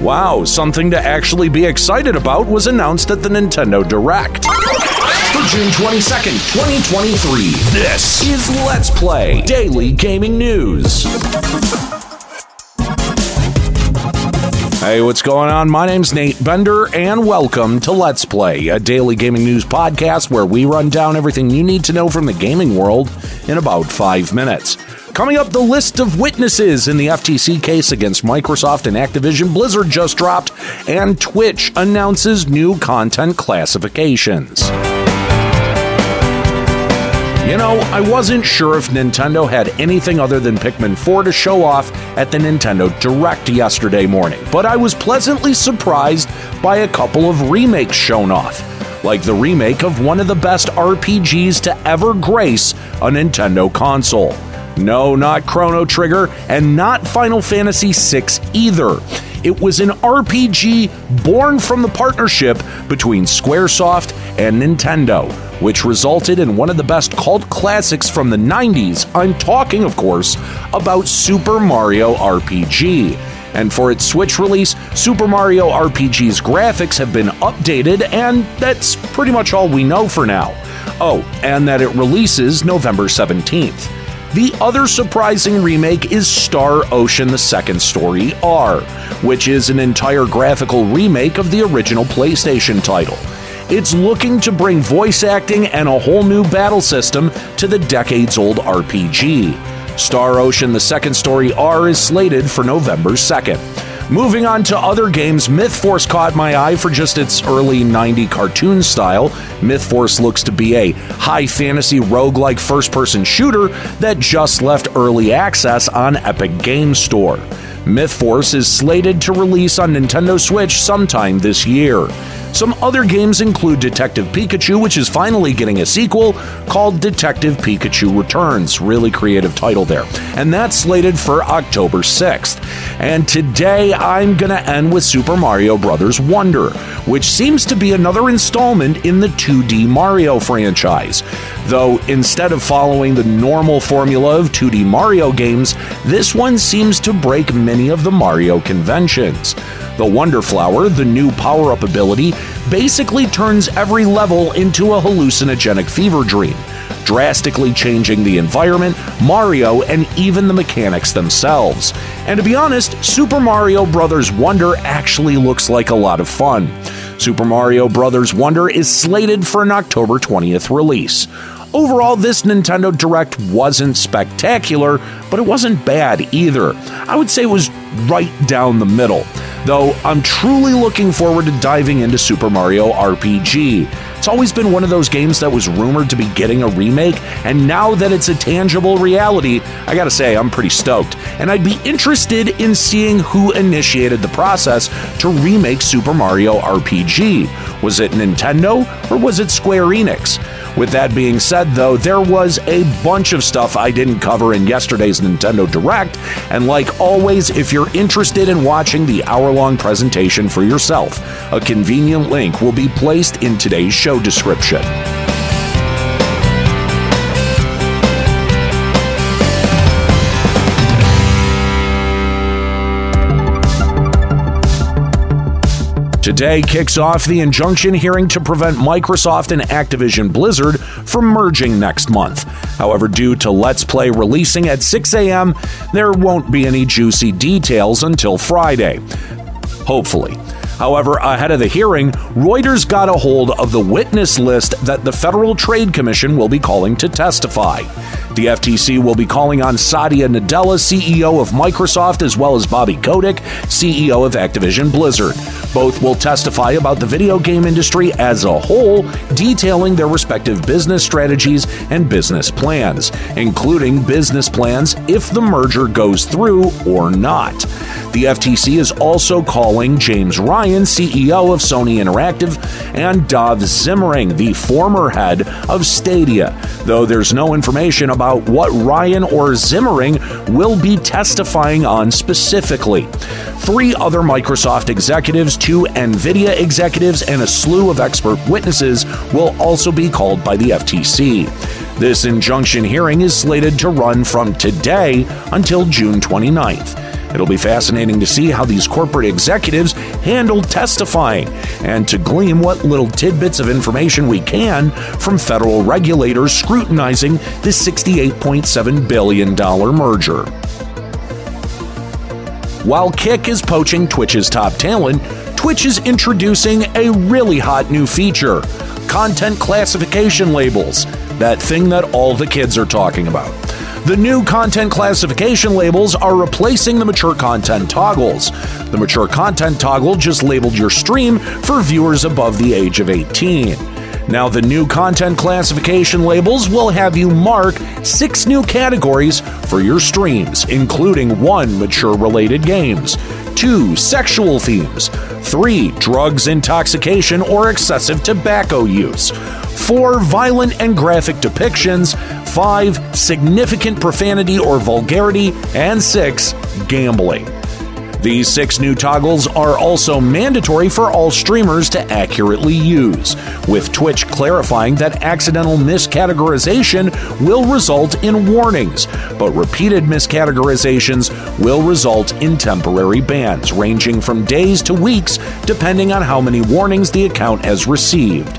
Wow, something to actually be excited about was announced at the Nintendo Direct. For June 22nd, 2023, this is Let's Play Daily Gaming News. Hey, what's going on? My name's Nate Bender, and welcome to Let's Play, a daily gaming news podcast where we run down everything you need to know from the gaming world in about 5 minutes. Coming up, the list of witnesses in the FTC case against Microsoft and Activision Blizzard just dropped, and Twitch announces new content classifications. You know, I wasn't sure if Nintendo had anything other than Pikmin 4 to show off at the Nintendo Direct yesterday morning, but I was pleasantly surprised by a couple of remakes shown off, like the remake of one of the best RPGs to ever grace a Nintendo console. No, not Chrono Trigger, and not Final Fantasy VI either. It was an RPG born from the partnership between Squaresoft and Nintendo, which resulted in one of the best cult classics from the 90s. I'm talking, of course, about Super Mario RPG. And for its Switch release, Super Mario RPG's graphics have been updated, and that's pretty much all we know for now. Oh, and that it releases November 17th. The other surprising remake is Star Ocean The Second Story R, which is an entire graphical remake of the original PlayStation title. It's looking to bring voice acting and a whole new battle system to the decades-old RPG. Star Ocean The Second Story R is slated for November 2nd. Moving on to other games, MythForce caught my eye for just its early 90s cartoon style. MythForce looks to be a high fantasy roguelike first-person shooter that just left early access on Epic Games Store. MythForce is slated to release on Nintendo Switch sometime this year. Some other games include Detective Pikachu, which is finally getting a sequel called Detective Pikachu Returns. Really creative title there. And that's slated for October 6th. And today I'm going to end with Super Mario Bros. Wonder, which seems to be another installment in the 2D Mario franchise. Though instead of following the normal formula of 2D Mario games, this one seems to break many of the Mario conventions. The Wonder Flower, the new power-up ability, basically turns every level into a hallucinogenic fever dream, drastically changing the environment, Mario, and even the mechanics themselves. And to be honest, Super Mario Bros. Wonder actually looks like a lot of fun. Super Mario Bros. Wonder is slated for an October 20th release. Overall, this Nintendo Direct wasn't spectacular, but it wasn't bad either. I would say it was right down the middle, though I'm truly looking forward to diving into Super Mario RPG. It's always been one of those games that was rumored to be getting a remake, and now that it's a tangible reality, I gotta say I'm pretty stoked, and I'd be interested in seeing who initiated the process to remake Super Mario RPG. Was it Nintendo, or was it Square Enix? With that being said, though, there was a bunch of stuff I didn't cover in yesterday's Nintendo Direct, and like always, if you're interested in watching the hour-long presentation for yourself, a convenient link will be placed in today's show description. Today kicks off the injunction hearing to prevent Microsoft and Activision Blizzard from merging next month. However, due to Let's Play releasing at 6 a.m., there won't be any juicy details until Friday. Hopefully. However, ahead of the hearing, Reuters got a hold of the witness list that the Federal Trade Commission will be calling to testify. The FTC will be calling on Satya Nadella, CEO of Microsoft, as well as Bobby Kotick, CEO of Activision Blizzard. Both will testify about the video game industry as a whole, detailing their respective business strategies and business plans, including business plans if the merger goes through or not. The FTC is also calling James Ryan, CEO of Sony Interactive, and Dov Zimmering, the former head of Stadia, though there's no information about what Ryan or Zimmering will be testifying on specifically. 3 other Microsoft executives, 2 Nvidia executives, and a slew of expert witnesses will also be called by the FTC. This injunction hearing is slated to run from today until June 29th. It'll be fascinating to see how these corporate executives handle testifying and to glean what little tidbits of information we can from federal regulators scrutinizing the $68.7 billion merger. While Kick is poaching Twitch's top talent, Twitch is introducing a really hot new feature, content classification labels, that thing that all the kids are talking about. The new content classification labels are replacing the mature content toggles. The mature content toggle just labeled your stream for viewers above the age of 18. Now the new content classification labels will have you mark 6 new categories for your streams, including 1 mature-related games, 2 sexual themes, 3 drugs, intoxication, or excessive tobacco use, 4 violent and graphic depictions, 5 significant profanity or vulgarity, and 6 gambling. These 6 new toggles are also mandatory for all streamers to accurately use, with Twitch clarifying that accidental miscategorization will result in warnings, but repeated miscategorizations will result in temporary bans, ranging from days to weeks, depending on how many warnings the account has received.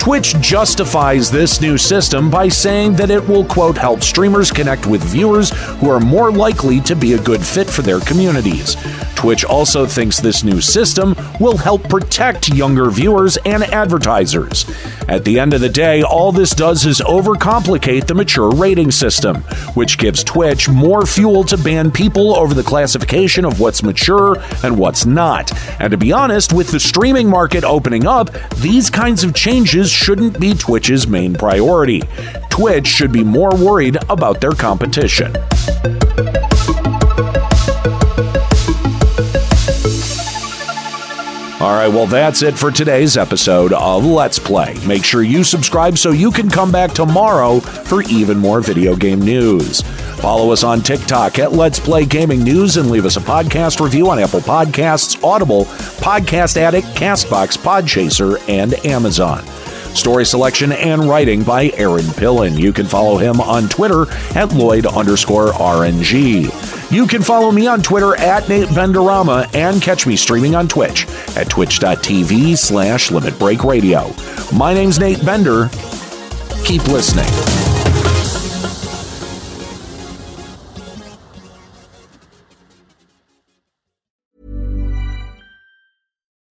Twitch justifies this new system by saying that it will, quote, help streamers connect with viewers who are more likely to be a good fit for their communities. Twitch also thinks this new system will help protect younger viewers and advertisers. At the end of the day, all this does is overcomplicate the mature rating system, which gives Twitch more fuel to ban people over the classification of what's mature and what's not. And to be honest, with the streaming market opening up, these kinds of changes shouldn't be Twitch's main priority. Twitch should be more worried about their competition. All right, well, that's it for today's episode of Let's Play. Make sure you subscribe so you can come back tomorrow for even more video game news. Follow us on TikTok at Let's Play Gaming News and leave us a podcast review on Apple Podcasts, Audible, Podcast Addict, CastBox, Podchaser, and Amazon. Story selection and writing by Aaron Pillen. You can follow him on Twitter at Lloyd_RNG. You can follow me on Twitter at Nate Benderama and catch me streaming on Twitch at twitch.tv/Limit Break Radio. My name's Nate Bender. Keep listening.